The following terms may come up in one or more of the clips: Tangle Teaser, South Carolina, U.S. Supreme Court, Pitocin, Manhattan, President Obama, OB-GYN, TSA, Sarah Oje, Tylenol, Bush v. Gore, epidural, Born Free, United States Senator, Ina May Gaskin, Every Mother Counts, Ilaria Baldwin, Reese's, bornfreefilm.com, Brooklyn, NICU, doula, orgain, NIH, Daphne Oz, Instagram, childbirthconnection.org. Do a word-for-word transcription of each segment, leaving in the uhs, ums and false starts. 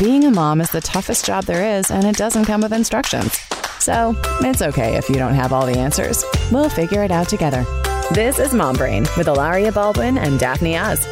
Being a mom is the toughest job there is, and it doesn't come with instructions. So it's okay if you don't have all the answers. We'll figure it out together. This is Mom Brain with Ilaria Baldwin and Daphne Oz.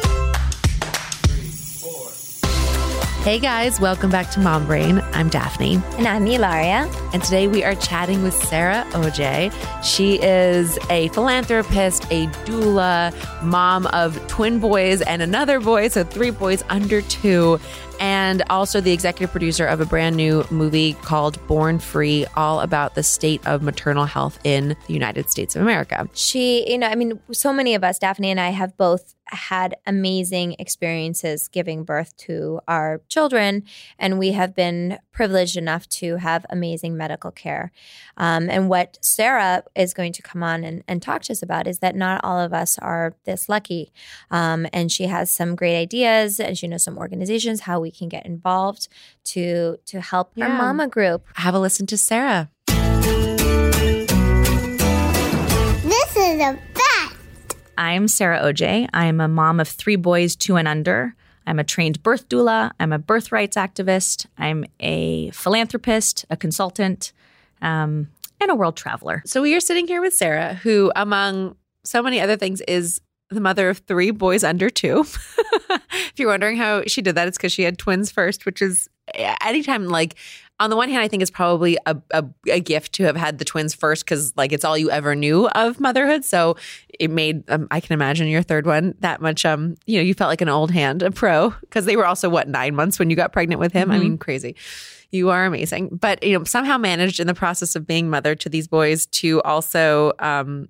Hey guys, welcome back to Mom Brain. I'm Daphne. And I'm Ilaria. And today we are chatting with Sarah Oje. She is a philanthropist, a doula, mom of twin boys and another boy, so three boys under two, and also the executive producer of a brand new movie called Born Free, all about the state of maternal health in the United States of America. She, you know, I mean, so many of us, Daphne and I, have both had amazing experiences giving birth to our children, and we have been privileged enough to have amazing medical care. Um, and what Sarah is going to come on and, and talk to us about is that not all of us are this lucky. Um, and she has some great ideas, and she knows some organizations, how we We can get involved to to help yeah. our mama group. Have a listen to Sarah. This is the best. I'm Sarah Oje. I'm a mom of three boys, two and under. I'm a trained birth doula. I'm a birth rights activist. I'm a philanthropist, a consultant, um, and a world traveler. So we are sitting here with Sarah, who, among so many other things, is the mother of three boys under two. If you're wondering how she did that, it's because she had twins first, which is anytime, like, on the one hand, I think it's probably a, a, a gift to have had the twins first because, like, it's all you ever knew of motherhood. So it made, um, I can imagine your third one that much, um, you know, you felt like an old hand, a pro, because they were also, what, nine months when you got pregnant with him? Mm-hmm. I mean, crazy. You are amazing. But, you know, somehow managed in the process of being mother to these boys to also, um,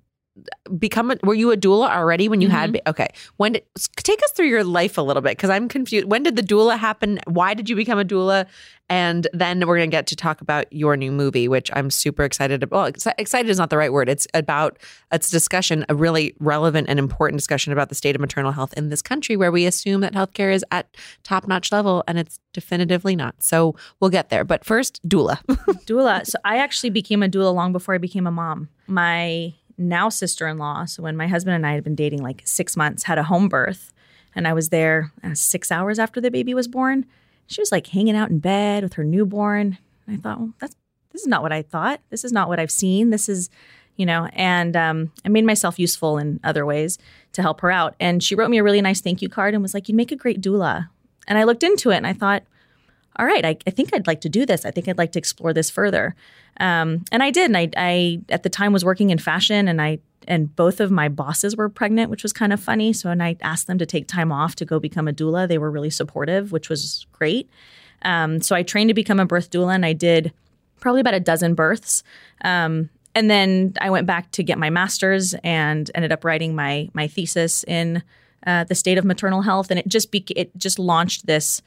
Become a, were you a doula already when you mm-hmm. had? Okay, when did, take us through your life a little bit, because I'm confused. When did the doula happen? Why did you become a doula? And then we're going to get to talk about your new movie, which I'm super excited about. Well, ex- excited is not the right word. It's about it's a discussion, a really relevant and important discussion about the state of maternal health in this country, where we assume that healthcare is at top-notch level, and it's definitively not. So we'll get there. But first, doula. Doula. So I actually became a doula long before I became a mom. My now sister-in-law, so when my husband and I had been dating like six months, had a home birth, and I was there uh, six hours after the baby was born. She was like hanging out in bed with her newborn. And I thought, well, that's this is not what I thought. This is not what I've seen. This is, you know, and um, I made myself useful in other ways to help her out. And she wrote me a really nice thank you card and was like, you'd make a great doula. And I looked into it and I thought, all right, I, I think I'd like to do this. I think I'd like to explore this further. Um, and I did. And I, I, at the time, was working in fashion, and I and both of my bosses were pregnant, which was kind of funny. So and I asked them to take time off to go become a doula. They were really supportive, which was great. Um, so I trained to become a birth doula, and I did probably about a dozen births. Um, and then I went back to get my master's and ended up writing my my thesis in uh, the state of maternal health. And it just be, it just launched this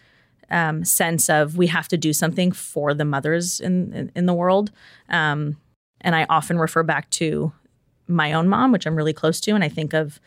Um, sense of we have to do something for the mothers in in, in the world. Um, and I often refer back to my own mom, which I'm really close to. And I think of,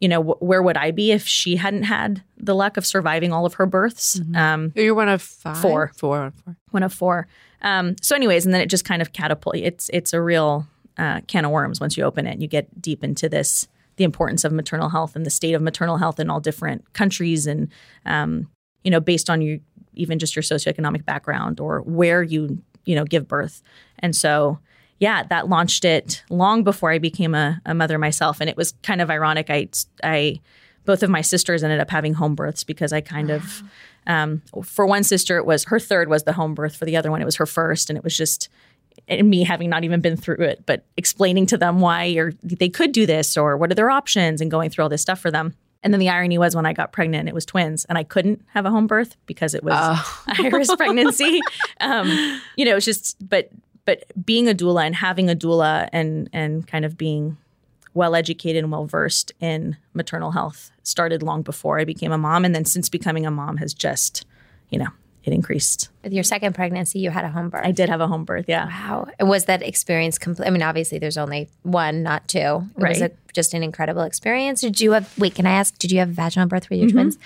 you know, wh- where would I be if she hadn't had the luck of surviving all of her births? Mm-hmm. Um, You're one of five? Four. Four. four. One of four. Um, so anyways, and then it just kind of catapult. It's, it's a real uh, can of worms once you open it and you get deep into this, the importance of maternal health and the state of maternal health in all different countries and, um, you know, based on your even just your socioeconomic background or where you, you know, give birth. And so, yeah, that launched it long before I became a, a mother myself. And it was kind of ironic. I, I, both of my sisters ended up having home births because I kind wow. of, um, for one sister, it was her third was the home birth. For the other one, it was her first. And it was just and me having not even been through it, but explaining to them why or they could do this or what are their options and going through all this stuff for them. And then the irony was when I got pregnant, it was twins and I couldn't have a home birth because it was oh. Irish pregnancy. Um, you know, it's just but but being a doula and having a doula and and kind of being well-educated and well-versed in maternal health started long before I became a mom. And then since becoming a mom has just, you know, it increased. With your second pregnancy, you had a home birth. I did have a home birth. Yeah. Wow. Was that experience complete? I mean, obviously, there's only one, not two. It right. was a just an incredible experience. Did you have, wait, can I ask, did you have a vaginal birth with your mm-hmm. twins?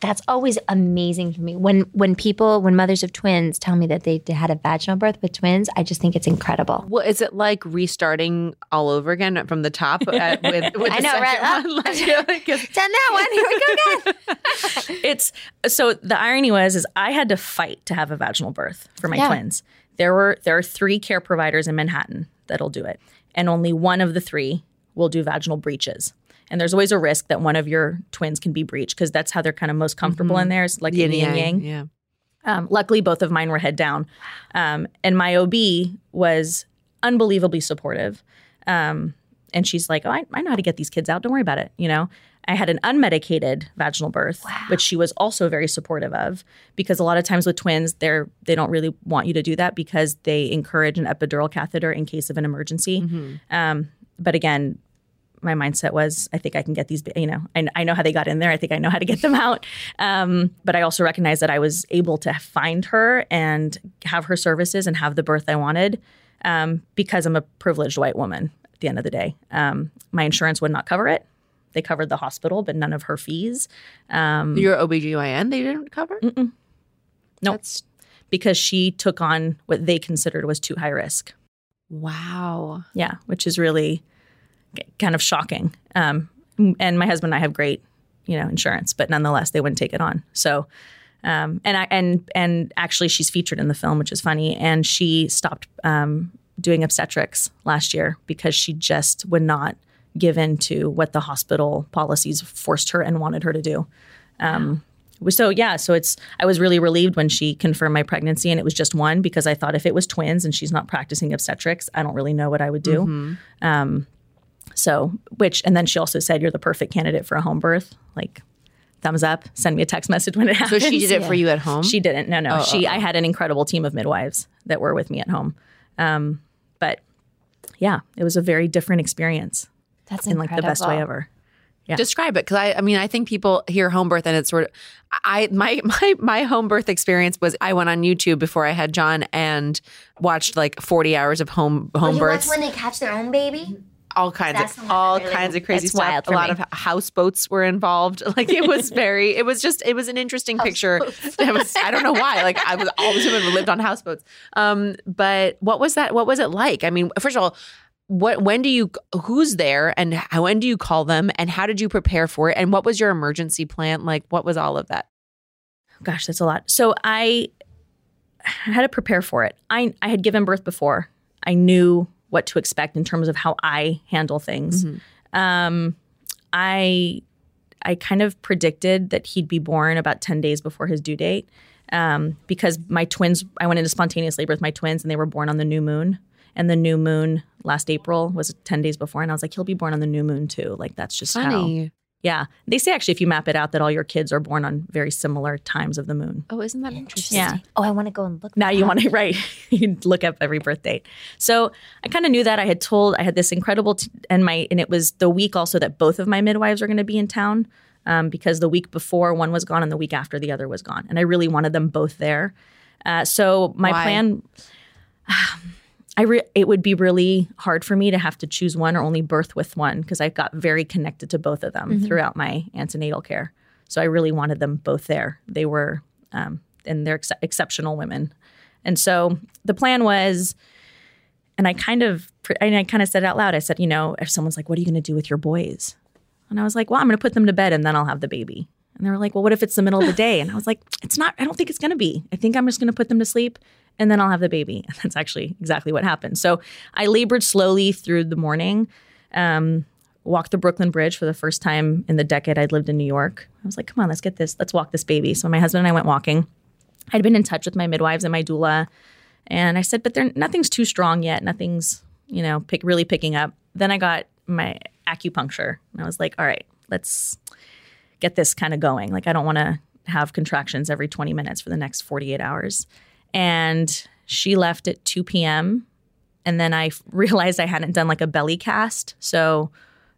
That's always amazing for me. When when people, when mothers of twins tell me that they had a vaginal birth with twins, I just think it's incredible. Well, is it like restarting all over again from the top at, with, with I the know, second right? one? Like, Done that one. Here we go again. It's, so the irony was, is I had to fight to have a vaginal birth for my yeah. twins. There were there are three care providers in Manhattan that'll do it. And only one of the three will do vaginal breaches. And there's always a risk that one of your twins can be breached because that's how they're kind of most comfortable mm-hmm. in there. It's like yin, yin and yang. Yeah. Um, luckily, both of mine were head down. Um, and my O B was unbelievably supportive. Um, and she's like, oh, I, I know how to get these kids out. Don't worry about it. You know, I had an unmedicated vaginal birth, wow. which she was also very supportive of, because a lot of times with twins, they're, they don't really want you to do that because they encourage an epidural catheter in case of an emergency. Mm-hmm. Um, but again, my mindset was, I think I can get these, you know, I, I know how they got in there. I think I know how to get them out. Um, but I also recognized that I was able to find her and have her services and have the birth I wanted um, because I'm a privileged white woman at the end of the day. Um, my insurance would not cover it. They covered the hospital, but none of her fees. Um, Your O B G Y N they didn't cover? No, nope. Because she took on what they considered was too high risk. Wow. Yeah, which is really kind of shocking. Um, and my husband and I have great, you know, insurance, but nonetheless, they wouldn't take it on. So, um, and I and and actually, she's featured in the film, which is funny. And she stopped um, doing obstetrics last year because she just would not give in to what the hospital policies forced her and wanted her to do. Um, wow. So yeah, so it's I was really relieved when she confirmed my pregnancy and it was just one, because I thought if it was twins and she's not practicing obstetrics, I don't really know what I would do. Mm-hmm. Um, so which and then she also said, you're the perfect candidate for a home birth. Like, thumbs up, send me a text message when it happens. So she did it yeah. for you at home? She didn't. No, no. Oh, she oh, oh. I had an incredible team of midwives that were with me at home. Um, but yeah, it was a very different experience. That's in like incredible. The best way ever. Yeah. Describe it, because I, I mean, I think people hear home birth and it's sort of, I my my my home birth experience was I went on YouTube before I had John and watched like forty hours of home home oh, births. That's when they catch their own baby. All kinds That's of all really, kinds of crazy stuff. A lot me. Of houseboats were involved. Like it was very, it was just, it was an interesting picture. It was, I don't know why. Like I was always women who lived on houseboats. Um, but what was that? What was it like? I mean, first of all. What? When do you? Who's there? And how, when do you call them? And how did you prepare for it? And what was your emergency plan? Like, what was all of that? Gosh, that's a lot. So I had to prepare for it. I I had given birth before. I knew what to expect in terms of how I handle things. Mm-hmm. Um, I I kind of predicted that he'd be born about ten days before his due date um, because my twins. I went into spontaneous labor with my twins, and they were born on the new moon. And the new moon last April was ten days before. And I was like, he'll be born on the new moon, too. Like, that's just funny. How. Yeah. They say, actually, if you map it out, that all your kids are born on very similar times of the moon. Oh, isn't that interesting? Yeah. Oh, I want to go and look. Now you want to, right. You look up every birth date. So I kind of knew that. I had told, I had this incredible, t- and my and it was the week also that both of my midwives were going to be in town. Um, because the week before, one was gone, and the week after, the other was gone. And I really wanted them both there. Uh, so my Why? plan... I re- it would be really hard for me to have to choose one or only birth with one, because I got very connected to both of them mm-hmm. throughout my antenatal care. So I really wanted them both there. They were, um, and they're ex- exceptional women. And so the plan was, and I kind of, and I kind of said it out loud. I said, you know, if someone's like, what are you going to do with your boys? And I was like, well, I'm going to put them to bed and then I'll have the baby. And they were like, well, what if it's the middle of the day? And I was like, it's not, I don't think it's going to be. I think I'm just going to put them to sleep. And then I'll have the baby. And that's actually exactly what happened. So I labored slowly through the morning, um, walked the Brooklyn Bridge for the first time in the decade I'd lived in New York. I was like, come on, let's get this. Let's walk this baby. So my husband and I went walking. I'd been in touch with my midwives and my doula. And I said, but there, nothing's too strong yet. Nothing's, you know, pick, really picking up. Then I got my acupuncture. And I was like, all right, let's get this kind of going. Like, I don't want to have contractions every twenty minutes for the next forty-eight hours. And she left at two p.m. And then I realized I hadn't done like a belly cast. So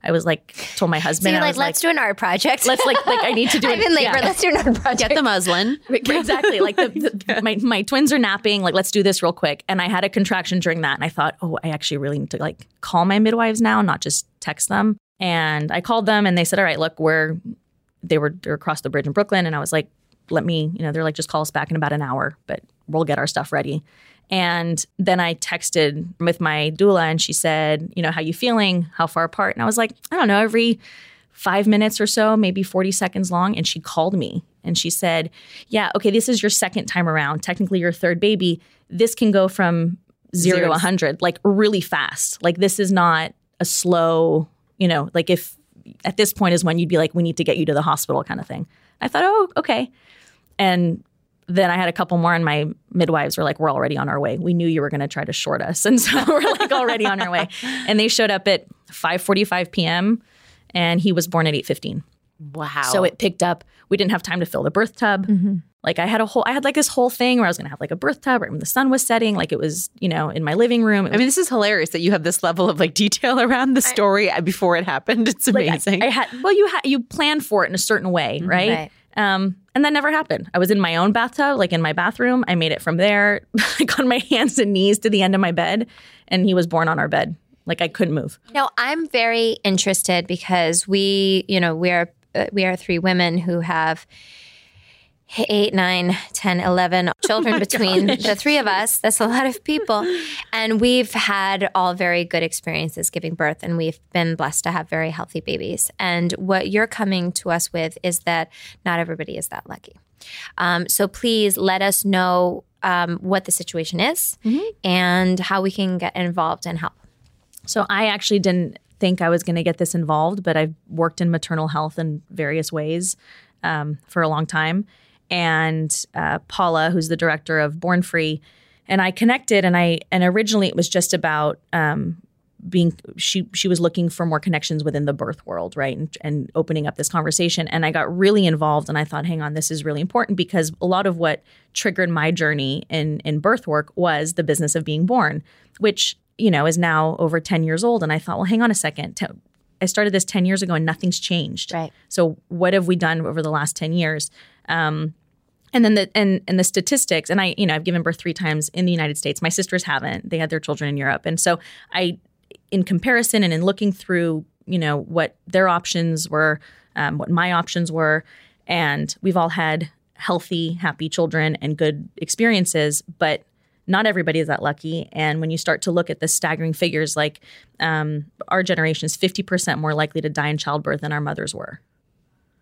I was like, told my husband. So you're I like, was let's like, do an art project. Let's like, like I need to do I've been labor. Yeah. Let's do an art project. Get the muslin. Exactly. Like the, the, my, my twins are napping. Like, let's do this real quick. And I had a contraction during that. And I thought, oh, I actually really need to like call my midwives now, not just text them. And I called them and they said, all right, look, we're, they were, they were across the bridge in Brooklyn. And I was like, let me, you know, they're like, just call us back in about an hour, but we'll get our stuff ready. And then I texted with my doula and she said, you know, how you feeling? How far apart? And I was like, I don't know, every five minutes or so, maybe forty seconds long. And she called me and she said, yeah, okay, this is your second time around. Technically your third baby. This can go from zero Zeros. to one hundred, like really fast. Like this is not a slow, you know, like if at this point is when you'd be like, we need to get you to the hospital kind of thing. I thought, oh, okay. And then I had a couple more and my midwives were like, we're already on our way. We knew you were going to try to short us. And so we're like already on our way. And they showed up at five forty-five p.m. and he was born at eight fifteen. Wow. So it picked up. We didn't have time to fill the birth tub. Mm-hmm. Like I had a whole, I had like this whole thing where I was going to have like a birth tub right when the sun was setting. Like it was, you know, in my living room. It I was, mean, this is hilarious that you have this level of like detail around the story I, before it happened. It's amazing. Like I, I had, well, you ha- you plan for it in a certain way, right? Right. Um, and that never happened. I was in my own bathtub, like in my bathroom. I made it from there, like on my hands and knees to the end of my bed. And he was born on our bed. Like I couldn't move. Now, I'm very interested because we, you know, we are uh, we are three women who have eight, nine, ten, eleven children oh between gosh. the three of us. That's a lot of people. And we've had all very good experiences giving birth, and we've been blessed to have very healthy babies. And what you're coming to us with is that not everybody is that lucky. Um, so please let us know um, what the situation is mm-hmm. and how we can get involved and help. So I actually didn't think I was going to get this involved, but I've worked in maternal health in various ways um, for a long time. And uh, Paula, who's the director of Born Free, and I connected. And I and originally it was just about um, being she she was looking for more connections within the birth world, right? And, and opening up this conversation. And I got really involved. And I thought, hang on, this is really important because a lot of what triggered my journey in in birth work was the business of being born, which, you know, is now over ten years old. And I thought, well, hang on a second. I started this ten years ago and nothing's changed. Right. So what have we done over the last ten years? Um, and then the and and the statistics, and I, you know, I've given birth three times in the United States. My sisters haven't. They had their children in Europe. And so I, in comparison and in looking through, you know, what their options were, um, what my options were, and we've all had healthy, happy children and good experiences, but not everybody is that lucky. And when you start to look at the staggering figures, like um, our generation is fifty percent more likely to die in childbirth than our mothers were.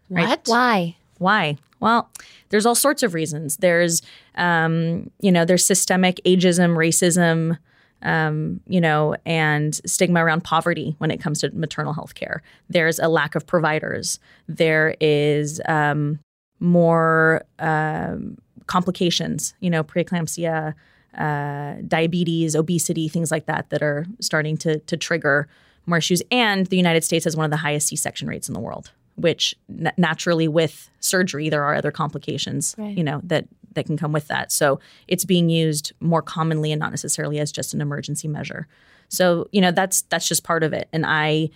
What? Right? Why? Why? Well, there's all sorts of reasons. There's, um, you know, there's systemic ageism, racism, um, you know, and stigma around poverty when it comes to maternal health care. There's a lack of providers. There is um, more um, complications, you know, preeclampsia, Uh, diabetes, obesity, things like that that are starting to to trigger more issues. And the United States has one of the highest C-section rates in the world, which n- naturally with surgery, there are other complications, right, you know, that, that can come with that. So it's being used more commonly and not necessarily as just an emergency measure. So, you know, that's that's just part of it. And I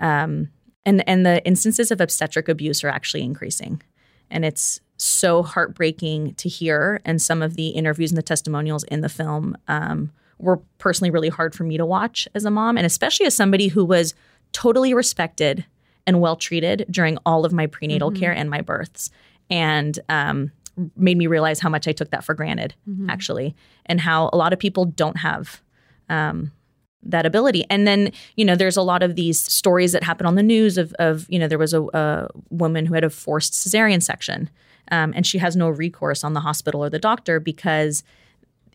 um, and and the instances of obstetric abuse are actually increasing. And it's so heartbreaking to hear. And some of the interviews and the testimonials in the film um, were personally really hard for me to watch as a mom, and especially as somebody who was totally respected and well-treated during all of my prenatal mm-hmm. care and my births, and um, made me realize how much I took that for granted, mm-hmm. actually, and how a lot of people don't have um, that ability. And then, you know, there's a lot of these stories that happen on the news of, of you know, there was a, a woman who had a forced cesarean section. Um, and she has no recourse on the hospital or the doctor because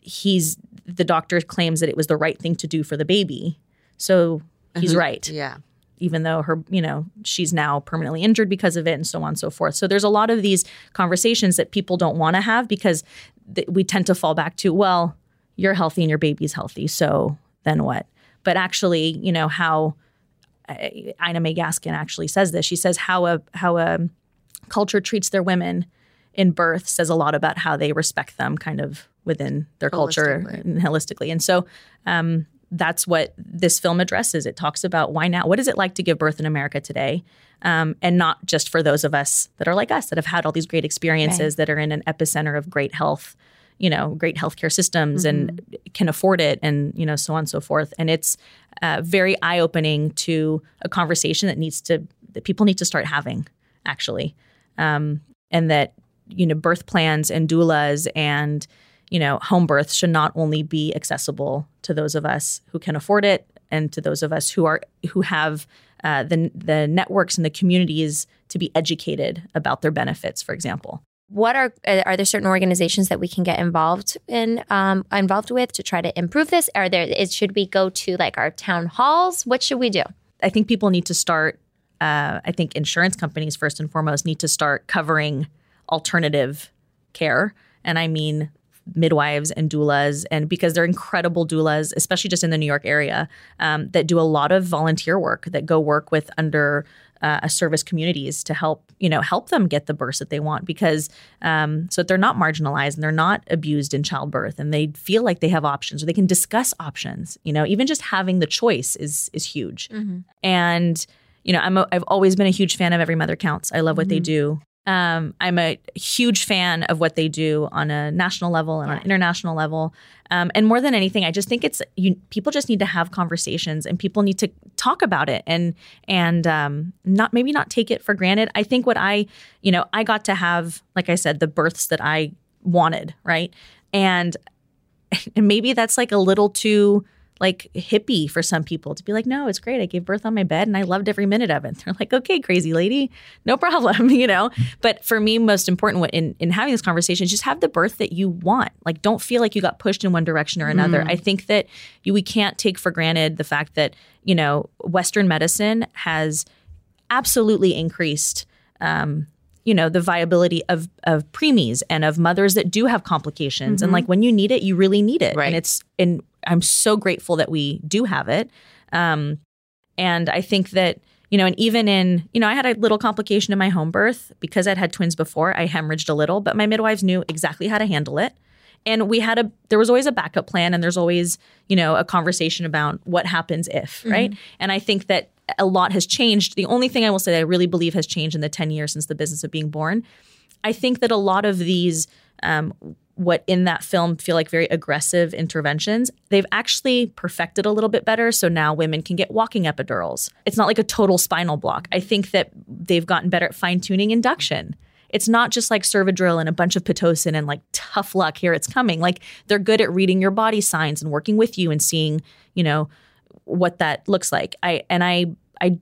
he's the doctor claims that it was the right thing to do for the baby. So he's mm-hmm. right. Yeah. Even though her, you know, she's now permanently injured because of it and so on and so forth. So there's a lot of these conversations that people don't want to have because th- we tend to fall back to, well, you're healthy and your baby's healthy. So then what? But actually, you know, how uh, Ina May Gaskin actually says this. She says how a how a culture treats their women in birth says a lot about how they respect them kind of within their culture and holistically. And so um, that's what this film addresses. It talks about why now, what is it like to give birth in America today? Um, and not just for those of us that are like us, that have had all these great experiences, right, that are in an epicenter of great health, you know, great healthcare systems mm-hmm. and can afford it and, you know, so on and so forth. And it's uh, very eye-opening to a conversation that needs to, that people need to start having, actually. Um, and that, you know, birth plans and doulas and, you know, home birth should not only be accessible to those of us who can afford it and to those of us who are, who have uh, the the networks and the communities to be educated about their benefits, for example. What are, are there certain organizations that we can get involved in, um, involved with to try to improve this? Are there, is, should we go to like our town halls? What should we do? I think people need to start, uh, I think insurance companies first and foremost need to start covering alternative care. And I mean midwives and doulas, and because they're incredible doulas, especially just in the New York area, um, that do a lot of volunteer work, that go work with under uh, service communities to help, you know, help them get the births that they want, because um, so that they're not marginalized and they're not abused in childbirth, and they feel like they have options or they can discuss options. You know, even just having the choice is is huge. Mm-hmm. And you know, I'm a, I've always been a huge fan of Every Mother Counts. I love what mm-hmm. they do. Um, I'm a huge fan of what they do on a national level and on an international level. Um, and more than anything, I just think it's you, people just need to have conversations, and people need to talk about it and and um, not maybe not take it for granted. I think what I, you know, I got to have, like I said, the births that I wanted. Right. And, and maybe that's like a little too like hippie for some people to be like, no, it's great. I gave birth on my bed and I loved every minute of it. And they're like, okay, crazy lady, no problem, you know? But for me, most important in, in having this conversation is just have the birth that you want. Like, don't feel like you got pushed in one direction or another. Mm. I think that you, we can't take for granted the fact that, you know, Western medicine has absolutely increased, um, you know, the viability of of preemies and of mothers that do have complications. Mm-hmm. And like when you need it, you really need it. Right. And it's and I'm so grateful that we do have it. Um, and I think that, you know, and even in, you know, I had a little complication in my home birth because I'd had twins before. I hemorrhaged a little, but my midwives knew exactly how to handle it. And we had a, there was always a backup plan, and there's always, you know, a conversation about what happens if, mm-hmm. right? And I think that a lot has changed. The only thing I will say that I really believe has changed in the ten years since The Business of Being Born, I think that a lot of these, um, what in that film feel like very aggressive interventions, they've actually perfected a little bit better. So now women can get walking epidurals. It's not like a total spinal block. I think that they've gotten better at fine-tuning induction. It's not just like Servadril and a bunch of Pitocin and like tough luck, here it's coming. Like they're good at reading your body signs and working with you and seeing, you know, what that looks like. I and I I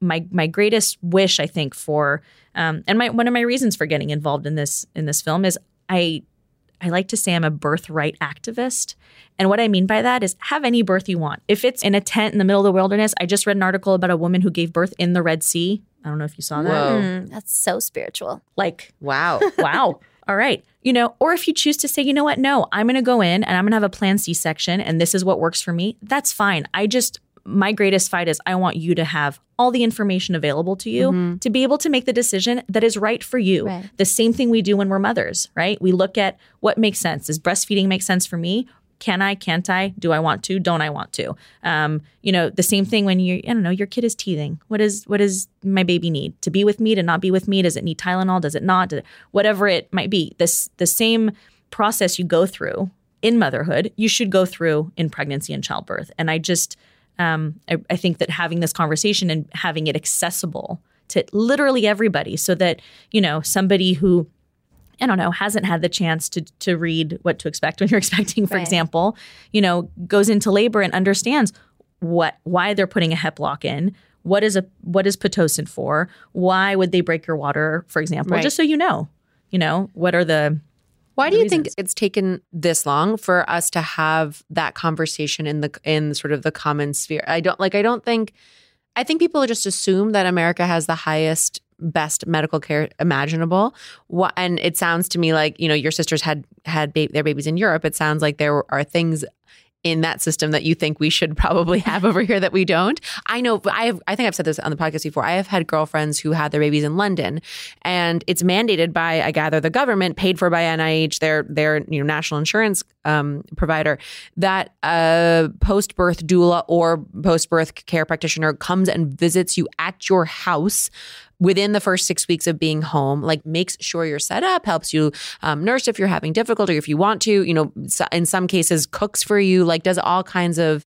my my greatest wish, I think, for um, and my one of my reasons for getting involved in this in this film is I I like to say I'm a birthright activist. And what I mean by that is have any birth you want. If it's in a tent in the middle of the wilderness, I just read an article about a woman who gave birth in the Red Sea. I don't know if you saw that. Mm, that's so spiritual. Like, wow. Wow. All right. You know, or if you choose to say, you know what? No, I'm going to go in and I'm going to have a planned C-section and this is what works for me. That's fine. I just, my greatest fight is I want you to have all the information available to you mm-hmm. to be able to make the decision that is right for you. Right. The same thing we do when we're mothers, right? We look at what makes sense. Does breastfeeding make sense for me? Can I? Can't I? Do I want to? Don't I want to? Um, you know, the same thing when you, I don't know, your kid is teething. What is, what does my baby need? To be with me? To not be with me? Does it need Tylenol? Does it not? Does it, whatever it might be. This, the same process you go through in motherhood, you should go through in pregnancy and childbirth. And I just, um, I, I think that having this conversation and having it accessible to literally everybody so that, you know, somebody who, I don't know, hasn't had the chance to to read What to Expect When You're Expecting, for right. example, you know, goes into labor and understands what why they're putting a hep lock in, what is a what is Pitocin for, why would they break your water, for example, right. just so you know, you know, what are the Why do you reasons? Think it's taken this long for us to have that conversation in the in sort of the common sphere? I don't like I don't think I think people just assume that America has the highest best medical care imaginable. And it sounds to me like, you know, your sisters had had ba- their babies in Europe. It sounds like there are things in that system that you think we should probably have over here that we don't. I know, I have, I think I've said this on the podcast before. I have had girlfriends who had their babies in London, and it's mandated by, I gather, the government, paid for by N I H, their their you know national insurance um, provider, that a post-birth doula or post-birth care practitioner comes and visits you at your house within the first six weeks of being home, like makes sure you're set up, helps you um, nurse if you're having difficulty, if you want to, you know, in some cases cooks for you, like does all kinds of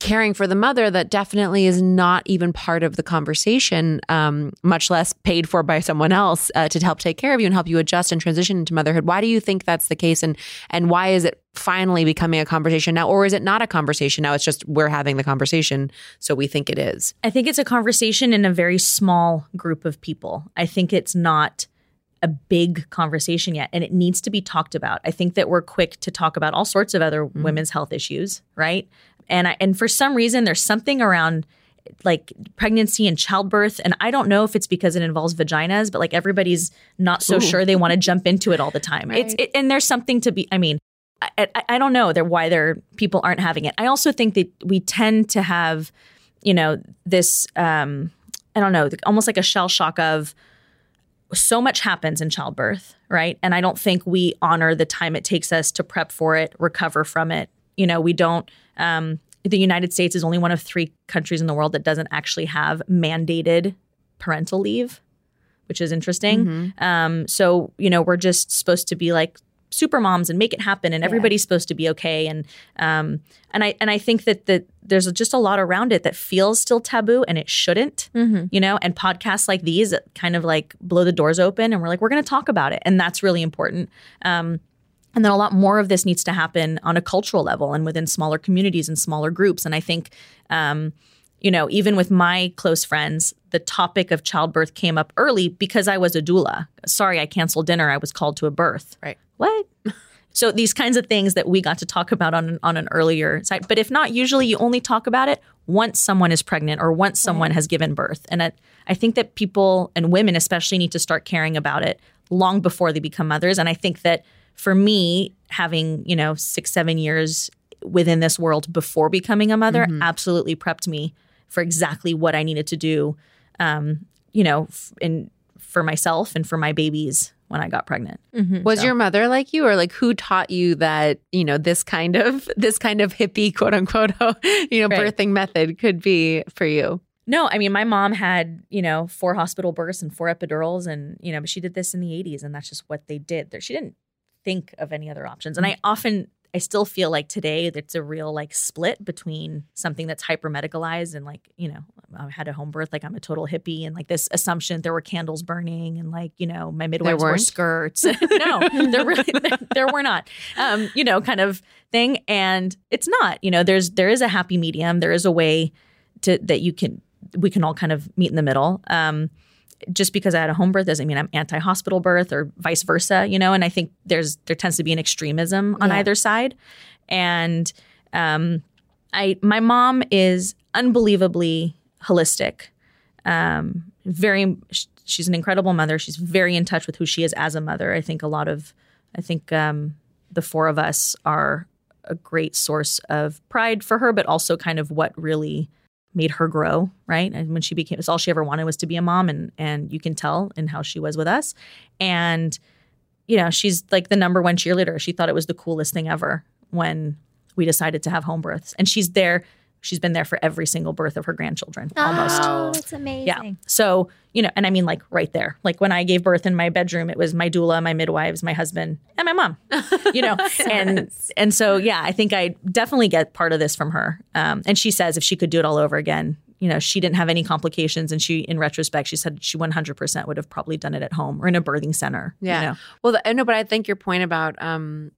caring for the mother that definitely is not even part of the conversation, um, much less paid for by someone else uh, to help take care of you and help you adjust and transition into motherhood. Why do you think that's the case? And and why is it finally becoming a conversation now? Or is it not a conversation now? It's just we're having the conversation, so we think it is. I think it's a conversation in a very small group of people. I think it's not a big conversation yet, and it needs to be talked about. I think that we're quick to talk about all sorts of other mm-hmm. women's health issues, right? And I, and for some reason, there's something around like pregnancy and childbirth. And I don't know if it's because it involves vaginas, but like everybody's not so Ooh. sure they want to jump into it all the time. Right. It's it, and there's something to be I mean, I, I, I don't know that why there people aren't having it. I also think that we tend to have, you know, this, um, I don't know, almost like a shell shock of so much happens in childbirth. Right. And I don't think we honor the time it takes us to prep for it, recover from it. You know, we don't um, the United States is only one of three countries in the world that doesn't actually have mandated parental leave, which is interesting. Mm-hmm. Um, so, you know, we're just supposed to be like super moms and make it happen. And everybody's yeah. supposed to be OK. And um, and I and I think that the, there's just a lot around it that feels still taboo, and it shouldn't, mm-hmm. you know, and podcasts like these kind of like blow the doors open and we're like, we're going to talk about it. And that's really important. Um And then a lot more of this needs to happen on a cultural level and within smaller communities and smaller groups. And I think, um, you know, even with my close friends, the topic of childbirth came up early because I was a doula. Sorry, I canceled dinner. I was called to a birth. Right. What? So these kinds of things that we got to talk about on, on an earlier side. But if not, usually you only talk about it once someone is pregnant or once someone right. has given birth. And I, I think that people and women especially need to start caring about it long before they become mothers. And I think that for me, having, you know, six, seven years within this world before becoming a mother mm-hmm. absolutely prepped me for exactly what I needed to do, um, you know, f- in, for myself and for my babies when I got pregnant. Mm-hmm. Was so. your mother like you, or like who taught you that, you know, this kind of this kind of hippie, quote unquote, you know, right. birthing method could be for you? No, I mean, my mom had, you know, four hospital births and four epidurals. And, you know, but she did this in the eighties. And that's just what they did. She didn't think of any other options. And I often, I still feel like today that's a real like split between something that's hyper medicalized and like, you know, I had a home birth, like I'm a total hippie, and like this assumption there were candles burning and like, you know, my midwives wore skirts. No, there really, there, there were not, um, you know, kind of thing. And it's not, you know, there's, there is a happy medium. There is a way to, that you can, we can all kind of meet in the middle. Um, Just because I had a home birth doesn't mean I'm anti-hospital birth or vice versa, you know, and I think there's there tends to be an extremism on yeah. either side. And um, I my mom is unbelievably holistic. Um, very she's an incredible mother. She's very in touch with who she is as a mother. I think a lot of I think um, the four of us are a great source of pride for her, but also kind of what really made her grow, right? And when she became, it's all she ever wanted was to be a mom, and and you can tell in how she was with us. And, you know, she's like the number one cheerleader. She thought it was the coolest thing ever when we decided to have home births. And she's there, she's been there for every single birth of her grandchildren, oh, almost. Oh, that's amazing. Yeah. So, you know, and I mean like right there. Like when I gave birth in my bedroom, it was my doula, my midwives, my husband, and my mom, you know. and and so, yeah, I think I definitely get part of this from her. Um, and she says if she could do it all over again, you know, she didn't have any complications. And she, in retrospect, she said she one hundred percent would have probably done it at home or in a birthing center. Yeah. You know? Well, I know, but I think your point about, um,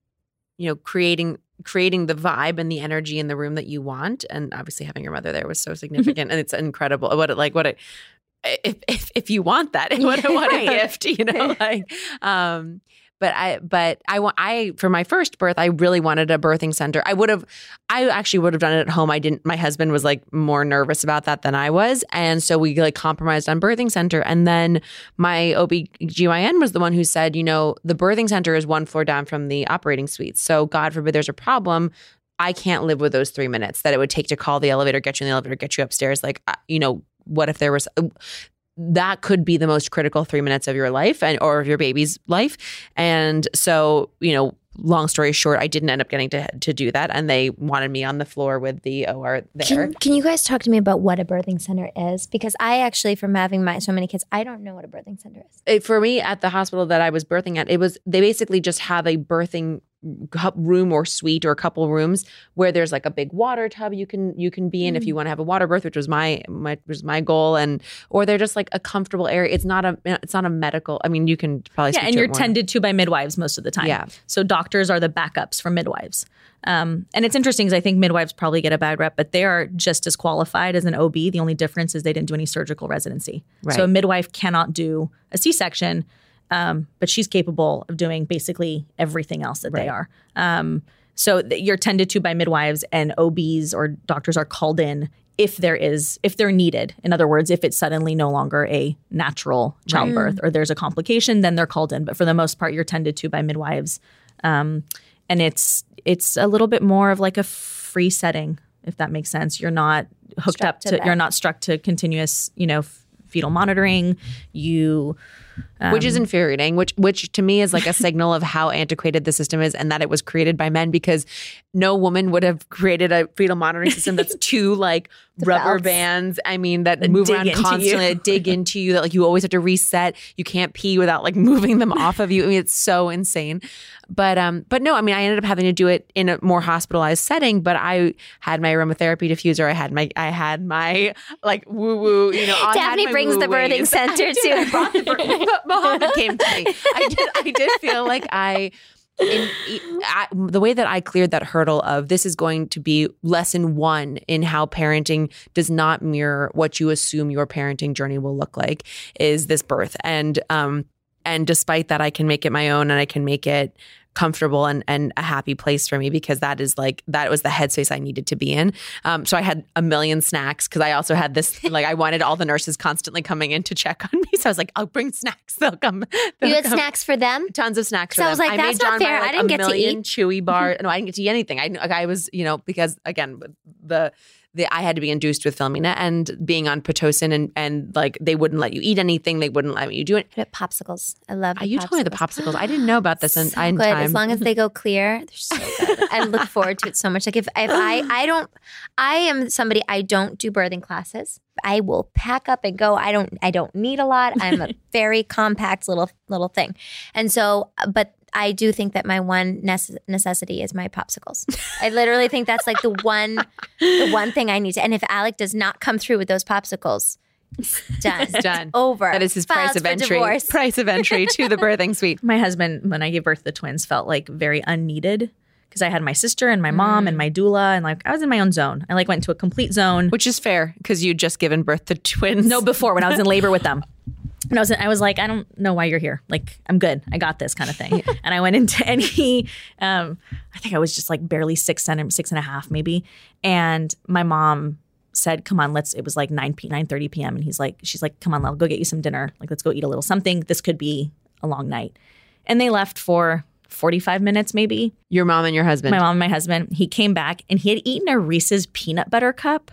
you know, creating creating the vibe and the energy in the room that you want. And obviously having your mother there was so significant. And it's incredible. What it like, what it, if, if, if you want that, and what, what a gift, you know, like, um, but I, but I want, I, for my first birth, I really wanted a birthing center. I would have, I actually would have done it at home. I didn't, my husband was like more nervous about that than I was. And so we like compromised on birthing center. And then my O B G Y N was the one who said, you know, the birthing center is one floor down from the operating suite. So God forbid there's a problem, I can't live with those three minutes that it would take to call the elevator, get you in the elevator, get you upstairs. Like, you know, what if there was, that could be the most critical three minutes of your life and or of your baby's life. And so, you know, long story short, I didn't end up getting to to do that. And they wanted me on the floor with the O R there. Can, can you guys talk to me about what a birthing center is? Because I actually, from having my so many kids, I don't know what a birthing center is. It, for me, at the hospital that I was birthing at, it was they basically just have a birthing room or suite or a couple rooms where there's like a big water tub you can you can be in mm. if you want to have a water birth, which was my my was my goal, and or they're just like a comfortable area. It's not a it's not a medical. I mean, you can probably yeah, speak and to you're tended to by midwives most of the time. Yeah, so doctors are the backups for midwives, um, and it's interesting because I think midwives probably get a bad rep, but they are just as qualified as an O B. The only difference is they didn't do any surgical residency, right. So a midwife cannot do a C-section. Um, but she's capable of doing basically everything else that right. they are. Um, so th- you're tended to by midwives, and O Bs or doctors are called in if there is, if they're needed. In other words, if it's suddenly no longer a natural childbirth right. or there's a complication, then they're called in. But for the most part, you're tended to by midwives. Um, and it's, it's a little bit more of like a free setting, if that makes sense. You're not hooked struck up to, to you're not struck to continuous, you know, f- fetal monitoring. You... Um, which is infuriating, which which to me is like a signal of how antiquated the system is, and that it was created by men, because no woman would have created a fetal monitoring system that's two like rubber belts. bands. I mean, that, that move around constantly, dig into you, that like you always have to reset. You can't pee without like moving them off of you. I mean, it's so insane. But um, but no, I mean, I ended up having to do it in a more hospitalized setting. But I had my aromatherapy diffuser. I had my I had my like woo woo. You know, Daphne brings the birthing ways. center too. I brought the birthing. Mohammed came to me. I did, I did feel like I, in, I, the way that I cleared that hurdle of this is going to be lesson one in how parenting does not mirror what you assume your parenting journey will look like is this birth. And, um, and despite that, I can make it my own, and I can make it comfortable and, and a happy place for me, because that is like, that was the headspace I needed to be in. Um, so I had a million snacks, because I also had this, like I wanted all the nurses constantly coming in to check on me. So I was like, I'll bring snacks. They'll come. They'll you had come. snacks for them? Tons of snacks for them. So I was like, I that's not fair. Like I didn't get to eat. A million Chewy bars. No, I didn't get to eat anything. I, I was, you know, because again, the... The, I had to be induced with Filmina and being on Pitocin, and, and like they wouldn't let you eat anything. They wouldn't let you do it. But popsicles. I love the You popsicles. told me the popsicles. I didn't know about this so in, in time. As long as they go clear, they're so good. I look forward to it so much. Like if, if I, I don't, I am somebody, I don't do birthing classes. I will pack up and go. I don't, I don't need a lot. I'm a very compact little, little thing. And so, but I do think that my one necessity is my popsicles. I literally think that's like the one the one thing I need to. And if Alec does not come through with those popsicles, it's done. It's done. It's over. That is his Filed price of entry. Divorce. Price of entry to the birthing suite. My husband, when I gave birth to the twins, felt like very unneeded, because I had my sister and my mom mm. and my doula, and like I was in my own zone. I like went into a complete zone. Which is fair, because you'd just given birth to twins. No, before when I was in labor with them. And I was, I was like, I don't know why you're here. Like, I'm good. I got this kind of thing. And I went into any, um, I think I was just like barely six, cent- six and a half maybe. And my mom said, come on, let's, it was like nine thirty p.m. And he's like, she's like, come on, I'll go get you some dinner. Like, let's go eat a little something. This could be a long night. And they left for forty-five minutes maybe. Your mom and your husband. My mom and my husband. He came back and he had eaten a Reese's peanut butter cup.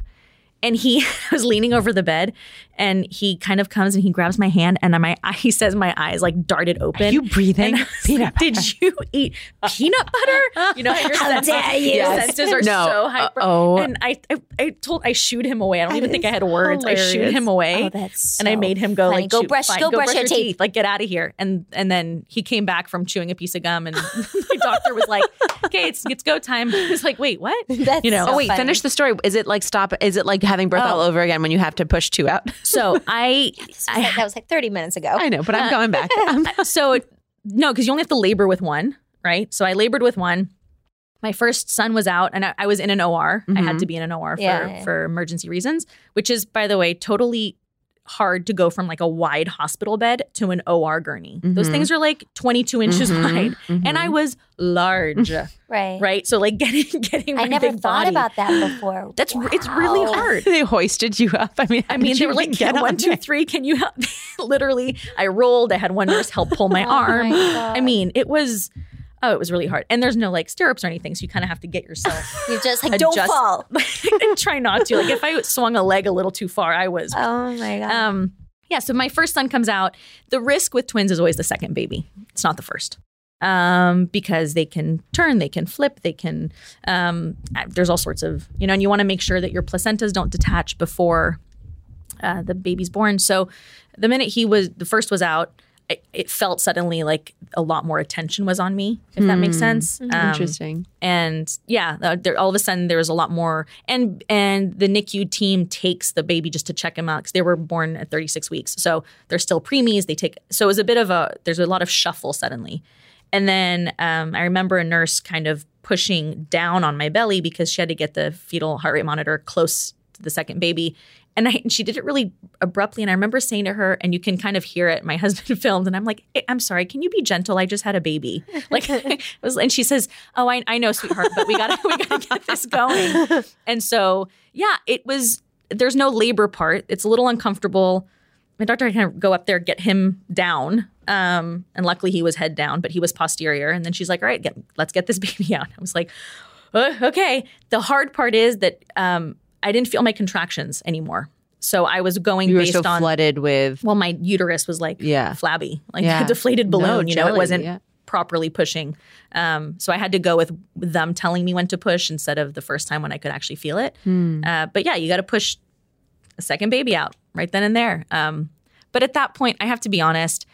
And he was leaning over the bed, and he kind of comes and he grabs my hand, and my he says my eyes like darted open. Are you breathing? Peanut like, butter. Did you eat peanut butter? You know, your how senses, dare you? Your senses are no. so hyper. Uh-oh. And I, I, I told, I shooed him away. I don't that even think I had words. Hilarious. I shooed him away, oh, that's so and I made him go funny. like, go shoot, brush, fine, go, go brush, brush your, your teeth. teeth, like get out of here. And and then he came back from chewing a piece of gum, and the doctor was like, okay, it's it's go time. He's like, wait, what? That's you know, so oh wait, funny. Finish the story. Is it like stop? Is it like having birth oh. all over again when you have to push two out? So I, yeah, was I like, that was like thirty minutes ago. I know, but I'm going back. I'm, so no, because you only have to labor with one, right? So I labored with one. My first son was out, and I, I was in an O R. Mm-hmm. I had to be in an O R for, yeah, yeah. for emergency reasons, which is, by the way, totally hard to go from like a wide hospital bed to an O R gurney. Mm-hmm. Those things are like twenty-two inches mm-hmm. wide, mm-hmm. and I was large. Right, right. So like getting, getting. I never thought body. about that before. That's wow. It's really hard. They hoisted you up. I mean, I mean, they were like, get one, two, three. Can you help? Literally, I rolled. I had one nurse help pull my oh arm. My I mean, it was. Oh, it was really hard. And there's no like stirrups or anything. So you kind of have to get yourself. You just like, adjust, don't fall. And try not to. Like if I swung a leg a little too far, I was. Oh my God. Um, yeah. So my first son comes out. The risk with twins is always the second baby. It's not the first. um, because they can turn, they can flip, they can, um, there's all sorts of, you know, and you want to make sure that your placentas don't detach before uh, the baby's born. So the minute he was, the first was out, it, it felt suddenly like a lot more attention was on me, if mm. that makes sense. Um, Interesting. And yeah, there, all of a sudden there was a lot more. And and the NICU team takes the baby just to check him out because they were born at thirty-six weeks. So they're still preemies. They take, so it was a bit of a, there's a lot of shuffle suddenly. And then um, I remember a nurse kind of pushing down on my belly because she had to get the fetal heart rate monitor close to the second baby. And, I, and she did it really abruptly. And I remember saying to her, and you can kind of hear it, my husband filmed, and I'm like, I'm sorry, can you be gentle? I just had a baby. Like, I was, and she says, oh, I, I know, sweetheart, but we got we got to get this going. And so, yeah, it was, there's no labor part. It's a little uncomfortable. My doctor had to kind of go up there, get him down. Um, and luckily he was head down, but he was posterior. And then she's like, all right, get, let's get this baby out. I was like, oh, okay. The hard part is that um, I didn't feel my contractions anymore. So I was going you based were so on flooded with. Well, my uterus was like yeah. flabby, like yeah. a deflated balloon. No, you know, jelly, it wasn't yeah. properly pushing. Um, so I had to go with them telling me when to push instead of the first time when I could actually feel it. Hmm. Uh, but yeah, you got to push a second baby out right then and there. Um, but at that point, I have to be honest.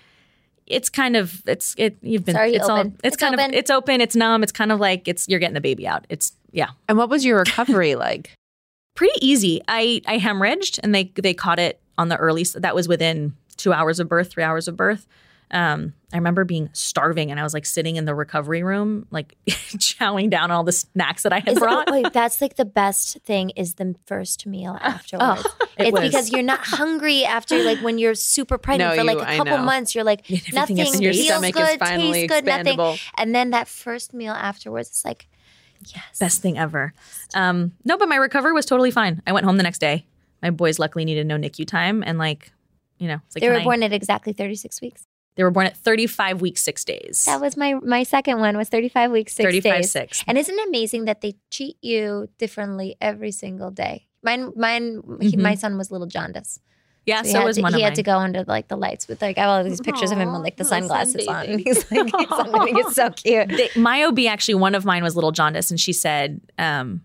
It's kind of it's it you've been Sorry, it's open. all it's, it's kind open. of it's open it's numb it's kind of like it's you're getting the baby out it's yeah. And what was your recovery like? Pretty easy. I, I hemorrhaged and they they caught it on the early so that was within two hours of birth, three hours of birth. Um, I remember being starving and I was like sitting in the recovery room, like chowing down all the snacks that I had is brought. It, wait, that's like the best thing is the first meal afterwards. Oh, it it's was. Because you're not hungry after like when you're super pregnant no, for like you, a couple months. You're like yeah, nothing feels your stomach good, is finally tastes good, expandable. Nothing. And then that first meal afterwards, it's like, yes. Best thing ever. Um, no, but my recovery was totally fine. I went home the next day. My boys luckily needed no NICU time and like, you know. It's like they were born I, at exactly thirty-six weeks. They were born at thirty-five weeks, six days. That was my my second one was thirty-five weeks, six days. thirty-five, six. And isn't it amazing that they treat you differently every single day? Mine, mine, mm-hmm. he, my son was little jaundice. Yeah, so, so was to, one of mine. He had to go under like the lights with like I have all these pictures Aww, of him with like the sunglasses on. And he's like, he's something, it's so cute. They, my O B actually, one of mine was little jaundice, and she said, um,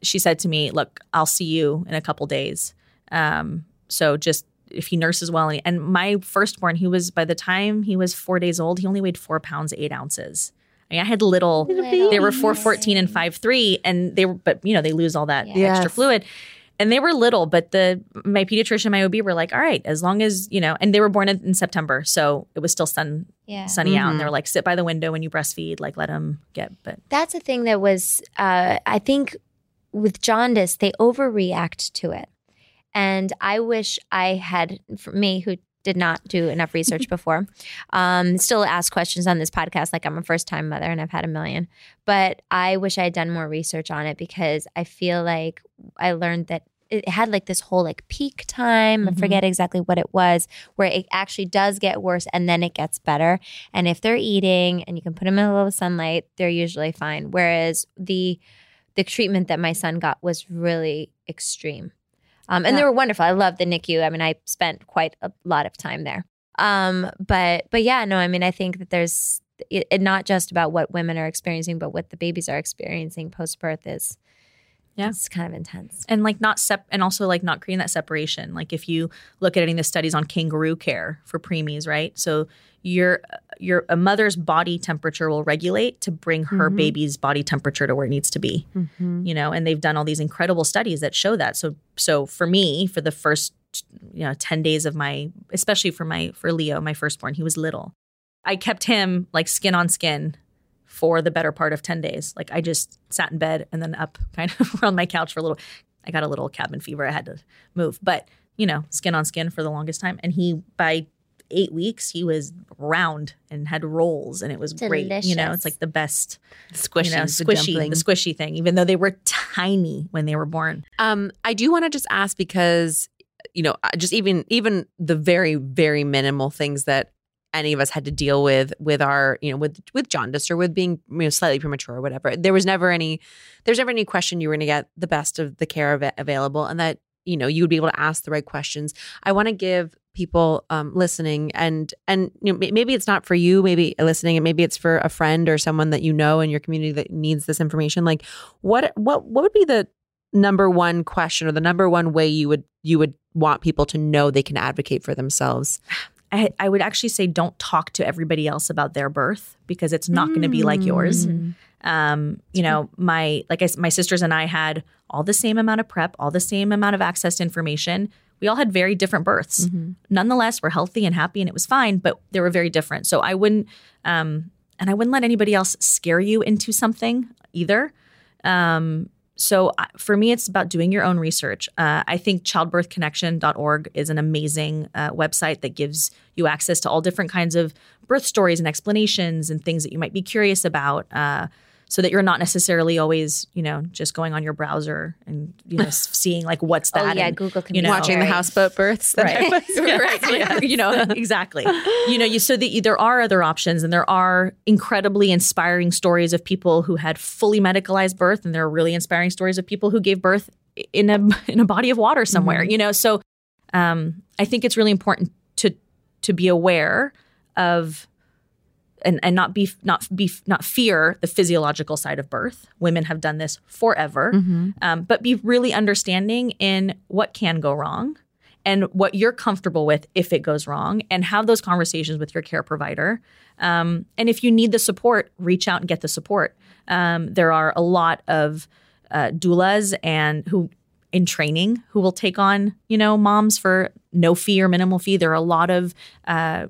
she said to me, "Look, I'll see you in a couple days. Um, so just." If he nurses well. And, he, and my firstborn, he was, by the time he was four days old, he only weighed four pounds, eight ounces. I mean, I had little, little they were four fourteen and five three, and they were, but you know, they lose all that yes. extra fluid and they were little, but the, my pediatrician, my O B were like, all right, as long as, you know, and they were born in, in September. So it was still sun, yeah. sunny mm-hmm. out. And they were like, sit by the window when you breastfeed, like let them get, but. That's a thing that was, uh, I think with jaundice, they overreact to it. And I wish I had, for me, who did not do enough research before, um, still ask questions on this podcast like I'm a first-time mother and I've had a million. But I wish I had done more research on it because I feel like I learned that it had like this whole like peak time. Mm-hmm. I forget exactly what it was where it actually does get worse and then it gets better. And if they're eating and you can put them in a little sunlight, they're usually fine. Whereas the the treatment that my son got was really extreme. Um, and yeah. they were wonderful. I loved the NICU. I mean, I spent quite a lot of time there. Um, but but yeah, no, I mean, I think that there's it, it not just about what women are experiencing, but what the babies are experiencing post-birth is yeah. it's kind of intense. And like not sep- and also like not creating that separation. Like if you look at any of the studies on kangaroo care for preemies, right? So your your a mother's body temperature will regulate to bring her mm-hmm. baby's body temperature to where it needs to be, mm-hmm. you know, and they've done all these incredible studies that show that. So so for me, for the first, you know, ten days of my, especially for my, for Leo, my firstborn, he was little. I kept him like skin on skin for the better part of ten days. Like I just sat in bed and then up kind of on my couch for a little, I got a little cabin fever. I had to move, but you know, skin on skin for the longest time. And he, by eight weeks, he was round and had rolls and it was Delicious. Great. You know, it's like the best squishy, you know, squishy, the, the squishy thing, even though they were tiny when they were born. Um, I do want to just ask because, you know, just even, even the very, very minimal things that any of us had to deal with, with our, you know, with, with jaundice or with being, you know, slightly premature or whatever, there was never any, there's never any question you were going to get the best of the care av- available and that, you know, you would be able to ask the right questions. I want to give people um, listening, and and you know, maybe it's not for you, maybe listening, and maybe it's for a friend or someone that you know in your community that needs this information. Like, what what what would be the number one question or the number one way you would you would want people to know they can advocate for themselves? I, I would actually say don't talk to everybody else about their birth, because it's not mm. going to be like yours. Um, you know, my like I, my sisters and I had all the same amount of prep, all the same amount of access to information. We all had very different births. Mm-hmm. Nonetheless, we're healthy and happy and it was fine, but they were very different. So I wouldn't um, and I wouldn't let anybody else scare you into something either. Um, so I, for me, it's about doing your own research. Uh, I think childbirth connection dot org is an amazing uh, website that gives you access to all different kinds of birth stories and explanations and things that you might be curious about. Uh, So that you're not necessarily always, you know, just going on your browser and, you know, seeing like what's that. Oh, yeah, and, Google can you know, watching right. the houseboat births. Right. Was, yeah. right. Yeah. You know, exactly. You know, you so that you, there are other options, and there are incredibly inspiring stories of people who had fully medicalized birth, and there are really inspiring stories of people who gave birth in a in a body of water somewhere, mm-hmm. you know. So um, I think it's really important to to be aware of And and not be not be not fear the physiological side of birth. Women have done this forever, mm-hmm. um, but be really understanding in what can go wrong, and what you're comfortable with if it goes wrong, and have those conversations with your care provider. Um, and if you need the support, reach out and get the support. Um, there are a lot of uh, doulas and who in training who will take on you know moms for no fee or minimal fee. There are a lot of uh,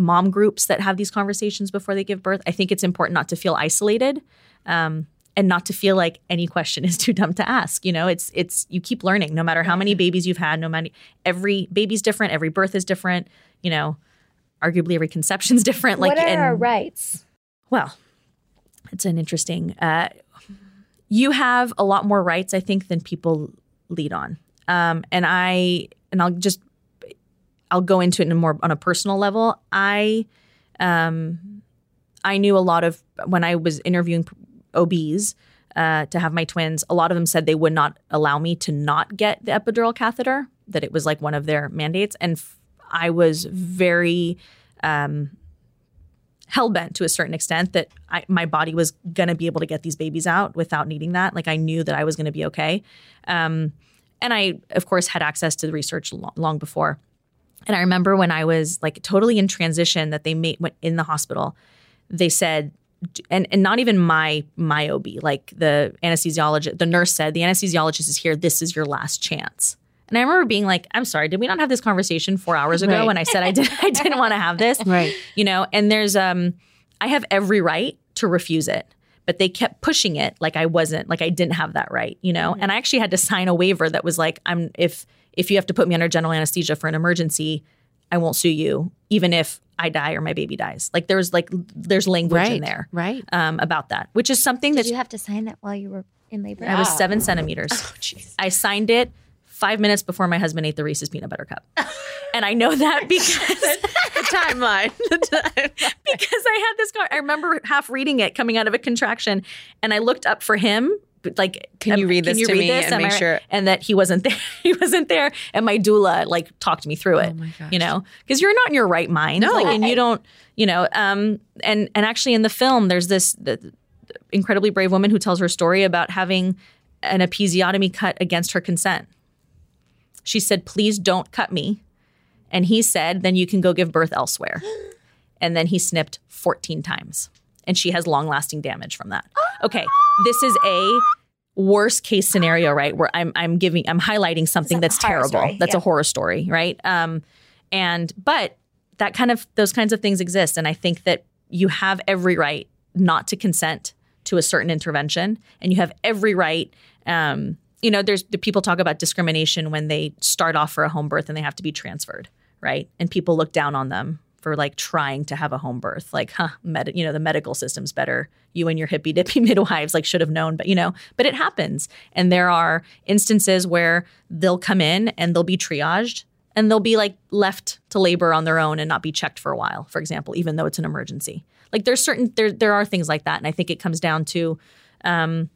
mom groups that have these conversations before they give birth. I think it's important not to feel isolated, um, and not to feel like any question is too dumb to ask. You know, it's it's you keep learning no matter how many babies you've had, no matter every baby's different, every birth is different, you know, arguably every conception's different. Like, what are and, our rights? Well, it's an interesting, uh, you have a lot more rights, I think, than people lead on. Um, and I, and I'll just I'll go into it in a more on a personal level. I, um, I knew a lot of when I was interviewing O Bs uh, to have my twins. A lot of them said they would not allow me to not get the epidural catheter. That it was like one of their mandates, and f- I was very um, hell bent to a certain extent that I, my body was going to be able to get these babies out without needing that. Like I knew that I was going to be okay, um, and I of course had access to the research long, long before. And I remember when I was like totally in transition that they made went in the hospital, they said, and, and not even my, my O B, like the anesthesiologist, the nurse said, the anesthesiologist is here. This is your last chance. And I remember being like, I'm sorry, did we not have this conversation four hours ago right. when I said I, did, I didn't want to have this? Right. You know, and there's, um, I have every right to refuse it. But they kept pushing it like I wasn't, like I didn't have that right, you know? Mm-hmm. And I actually had to sign a waiver that was like, I'm if if you have to put me under general anesthesia for an emergency, I won't sue you, even if I die or my baby dies. Like there's like there's language right. in there right. um, about that, which is something that— Did you have to sign that while you were in labor? I wow. was seven centimeters. Oh, jeez. I signed it five minutes before my husband ate the Reese's Peanut Butter Cup. And I know that because— The timeline. The timeline. Because I had this card. I remember half reading it coming out of a contraction, and I looked up for him. Like, can you read this to me and make sure? And that he wasn't there. He wasn't there. And my doula like talked me through it. Oh my gosh. You know, because you're not in your right mind. No, like, and you don't. You know, um, and and actually in the film, there's this the incredibly brave woman who tells her story about having an episiotomy cut against her consent. She said, "Please don't cut me." And he said, then you can go give birth elsewhere. And then he snipped fourteen times. And she has long-lasting damage from that. Okay, this is a worst-case scenario, right? Where I'm I'm giving I'm highlighting something that's terrible. Story. That's yeah. a horror story, right? Um, and but that kind of those kinds of things exist. And I think that you have every right not to consent to a certain intervention, and you have every right. Um, you know, there's the people talk about discrimination when they start off for a home birth and they have to be transferred. Right. And people look down on them for like trying to have a home birth, like, huh, med- you know, the medical system's better. You and your hippy dippy midwives like should have known, but, you know, but it happens. And there are instances where they'll come in and they'll be triaged and they'll be like left to labor on their own and not be checked for a while, for example, even though it's an emergency. Like there's certain there there are things like that. And I think it comes down to um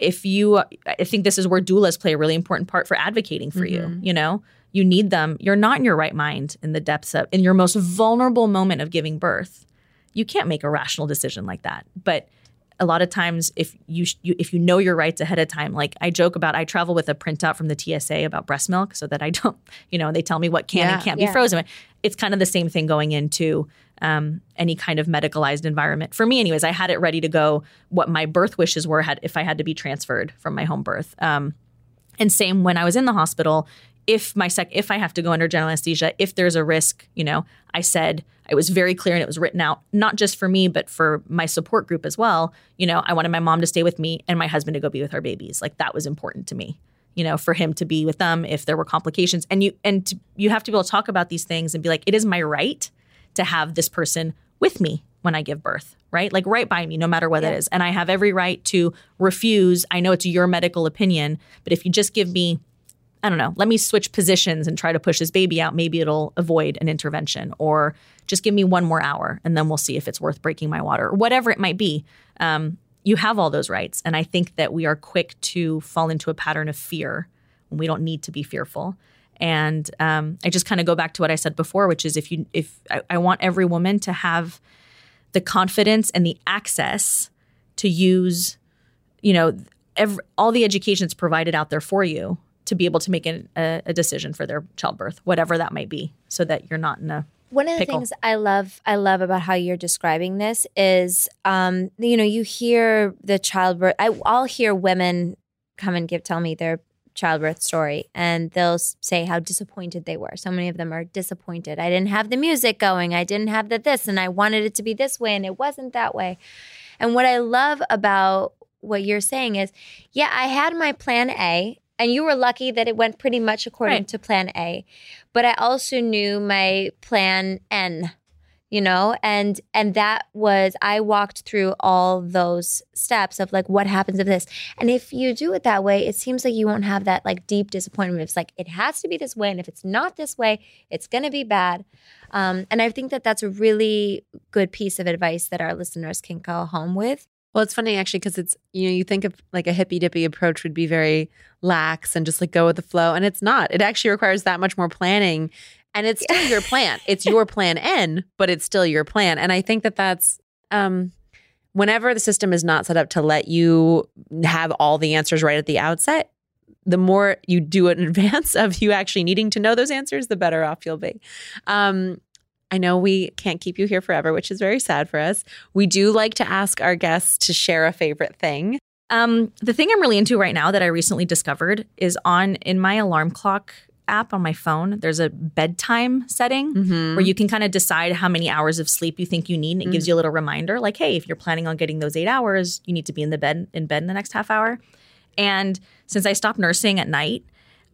if you, I think this is where doulas play a really important part for advocating for mm-hmm. you, you know, you need them, you're not in your right mind in the depths of, in your most vulnerable moment of giving birth. You can't make a rational decision like that. But a lot of times, if you, you if you know your rights ahead of time, like I joke about, I travel with a printout from the T S A about breast milk so that I don't, you know, they tell me what can yeah, and can't yeah. be frozen. It's kind of the same thing going into um, any kind of medicalized environment. For me, anyways, I had it ready to go, what my birth wishes were had if I had to be transferred from my home birth. Um, and same when I was in the hospital. If my sec, if I have to go under general anesthesia, if there's a risk, you know, I said, it was very clear and it was written out, not just for me, but for my support group as well. You know, I wanted my mom to stay with me and my husband to go be with our babies. Like that was important to me, you know, for him to be with them if there were complications. And you and to, you have to be able to talk about these things and be like, it is my right to have this person with me when I give birth, right? Like right by me, no matter what yeah. it is. And I have every right to refuse. I know it's your medical opinion, but if you just give me, I don't know, let me switch positions and try to push this baby out. Maybe it'll avoid an intervention, or just give me one more hour and then we'll see if it's worth breaking my water, or whatever it might be. Um, you have all those rights. And I think that we are quick to fall into a pattern of fear when we don't need to be fearful. And um, I just kind of go back to what I said before, which is if you, if I, I want every woman to have the confidence and the access to use, you know, every, all the education that's provided out there for you, to be able to make an, a, a decision for their childbirth, whatever that might be, so that you're not in a One of the pickle. things I love I love about how you're describing this is, um, you know, you hear the childbirth. I, I'll hear women come and give tell me their childbirth story, and they'll say how disappointed they were. So many of them are disappointed. I didn't have the music going. I didn't have the this, and I wanted it to be this way, and it wasn't that way. And what I love about what you're saying is, yeah, I had my plan A, and you were lucky that it went pretty much according right. to plan A. But I also knew my plan N, you know, and and that was, I walked through all those steps of like, what happens if this? And if you do it that way, it seems like you won't have that like deep disappointment. It's like, it has to be this way. And if it's not this way, it's going to be bad. Um, and I think that that's a really good piece of advice that our listeners can go home with. Well, it's funny actually, because it's, you know, you think of like a hippy dippy approach would be very lax and just like go with the flow. And it's not. It actually requires that much more planning. And it's still your plan. It's your plan N, but it's still your plan. And I think that that's um, whenever the system is not set up to let you have all the answers right at the outset, the more you do it in advance of you actually needing to know those answers, the better off you'll be. Um I know we can't keep you here forever, which is very sad for us. We do like to ask our guests to share a favorite thing. Um, the thing I'm really into right now that I recently discovered is on in my alarm clock app on my phone, there's a bedtime setting mm-hmm. where you can kind of decide how many hours of sleep you think you need. And it mm-hmm. gives you a little reminder like, hey, if you're planning on getting those eight hours, you need to be in the bed in bed in the next half hour. And since I stopped nursing at night,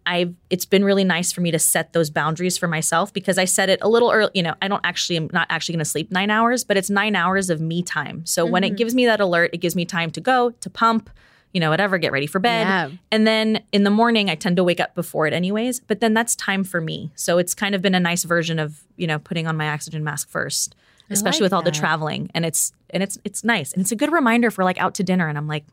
I've, it's been really nice for me to set those boundaries for myself, because I set it a little early. You know, I don't actually, I'm not actually going to sleep nine hours, but it's nine hours of me time. So mm-hmm. when it gives me that alert, it gives me time to go, to pump, you know, whatever, get ready for bed. Yeah. And then in the morning, I tend to wake up before it anyways, but then that's time for me. So it's kind of been a nice version of, you know, putting on my oxygen mask first, especially like with all that. the traveling. And it's, and it's, it's nice. And it's a good reminder for like out to dinner. And I'm like,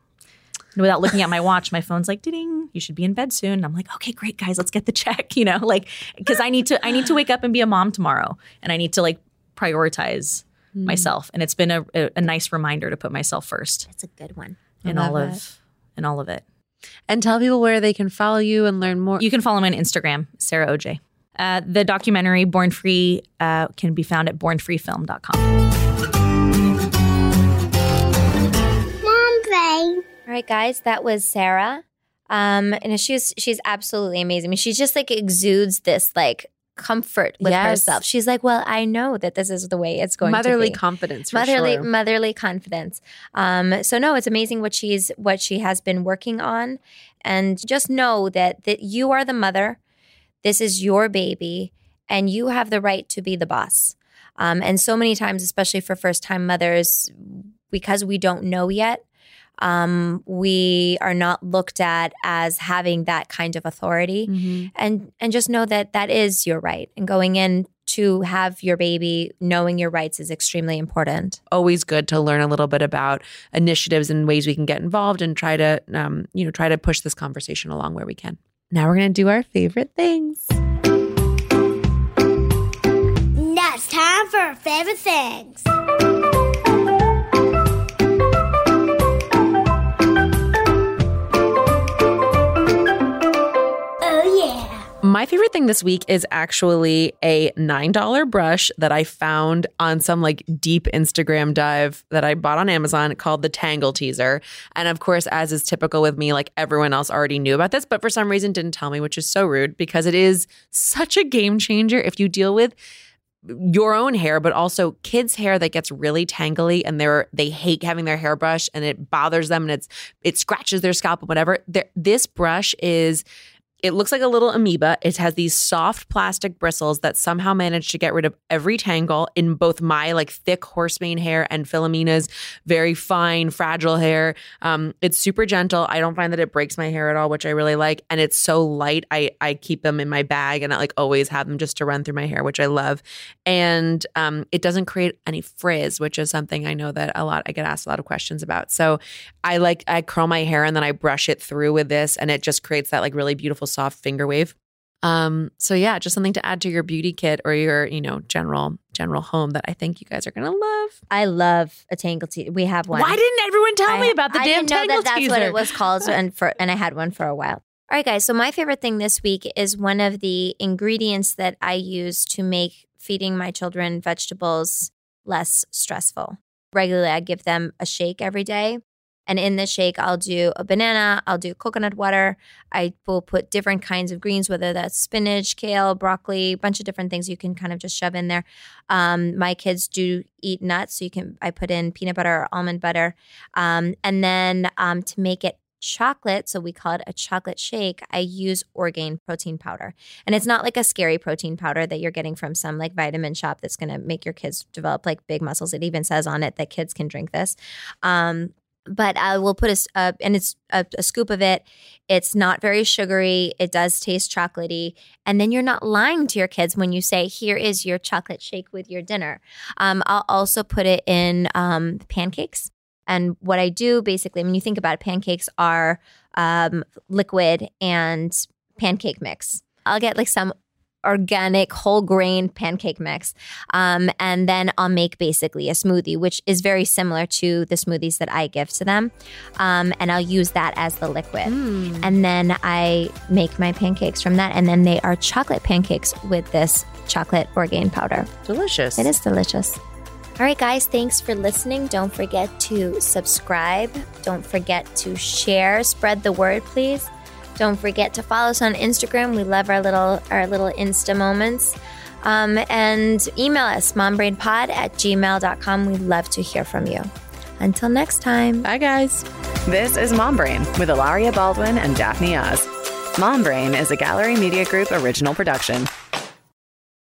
and without looking at my watch, my phone's like, ding, you should be in bed soon. And I'm like, okay, great, guys, let's get the check, you know, like, because I need to I need to wake up and be a mom tomorrow. And I need to like prioritize mm. myself. And it's been a, a, a nice reminder to put myself first. That's a good one. In all of it. in all of it. And tell people where they can follow you and learn more. You can follow me on Instagram, Sarah Oje. Uh, the documentary Born Free uh, can be found at born free film dot com. Mom Play. All right, guys, that was Sarah. Um, and she's she's absolutely amazing. I mean, she just like exudes this like comfort with yes. herself. She's like, well, I know that this is the way it's going motherly to be. Confidence, for motherly sure. motherly confidence. Um, so no, it's amazing what she's what she has been working on, and just know that that you are the mother. This is your baby, and you have the right to be the boss. Um, and so many times, especially for first time mothers, because we don't know yet. Um, we are not looked at as having that kind of authority, mm-hmm. and and just know that that is your right. And going in to have your baby, knowing your rights is extremely important. Always good to learn a little bit about initiatives and ways we can get involved, and try to um, you know try to push this conversation along where we can. Now we're going to do our favorite things. it's time for our favorite things. My favorite thing this week is actually a nine dollars brush that I found on some like deep Instagram dive that I bought on Amazon called the Tangle Teaser. And of course, as is typical with me, like everyone else already knew about this, but for some reason didn't tell me, which is so rude because it is such a game changer if you deal with your own hair, but also kids' hair that gets really tangly and they're they hate having their hair brushed and it bothers them and it's it scratches their scalp and whatever. They're, this brush is... It looks like a little amoeba. It has these soft plastic bristles that somehow manage to get rid of every tangle in both my like thick horsemane hair and Philomena's very fine, fragile hair. Um, it's super gentle. I don't find that it breaks my hair at all, which I really like. And it's so light. I, I keep them in my bag and I like always have them just to run through my hair, which I love. And um, it doesn't create any frizz, which is something I know that a lot, I get asked a lot of questions about. So I like, I curl my hair and then I brush it through with this and it just creates that like really beautiful soft finger wave. Um, so yeah, just something to add to your beauty kit or your, you know, general general home that I think you guys are going to love. I love a Tangle Teaser. We have one. Why didn't everyone tell I, me about the I damn Tangle Teaser? I didn't know that that's what it was called and, for, and I had one for a while. All right, guys. So my favorite thing this week is one of the ingredients that I use to make feeding my children vegetables less stressful. Regularly, I give them a shake every day. And in the shake, I'll do a banana, I'll do coconut water. I will put different kinds of greens, whether that's spinach, kale, broccoli, a bunch of different things you can kind of just shove in there. Um, my kids do eat nuts, so you can. I put in peanut butter or almond butter. Um, and then um, to make it chocolate, so we call it a chocolate shake, I use orgain protein powder. And it's not like a scary protein powder that you're getting from some like vitamin shop that's going to make your kids develop like big muscles. It even says on it that kids can drink this. Um But I will put a uh, – and it's a, a scoop of it. It's not very sugary. It does taste chocolatey. And then you're not lying to your kids when you say, here is your chocolate shake with your dinner. Um, I'll also put it in um, pancakes. And what I do basically – when you think about it, pancakes are um, liquid and pancake mix. I'll get like some – organic whole grain pancake mix. Um, and then I'll make basically a smoothie, which is very similar to the smoothies that I give to them. Um, and I'll use that as the liquid. Mm. And then I make my pancakes from that. And then they are chocolate pancakes with this chocolate orgain powder. Delicious. It is delicious. All right, guys, thanks for listening. Don't forget to subscribe. Don't forget to share. Spread the word, please. Don't forget to follow us on Instagram. We love our little our little Insta moments. Um, and email us, mombrainpod at gmail dot com. We'd love to hear from you. Until next time. Bye, guys. This is Mom Brain with Ilaria Baldwin and Daphne Oz. Mom Brain is a Gallery Media Group original production.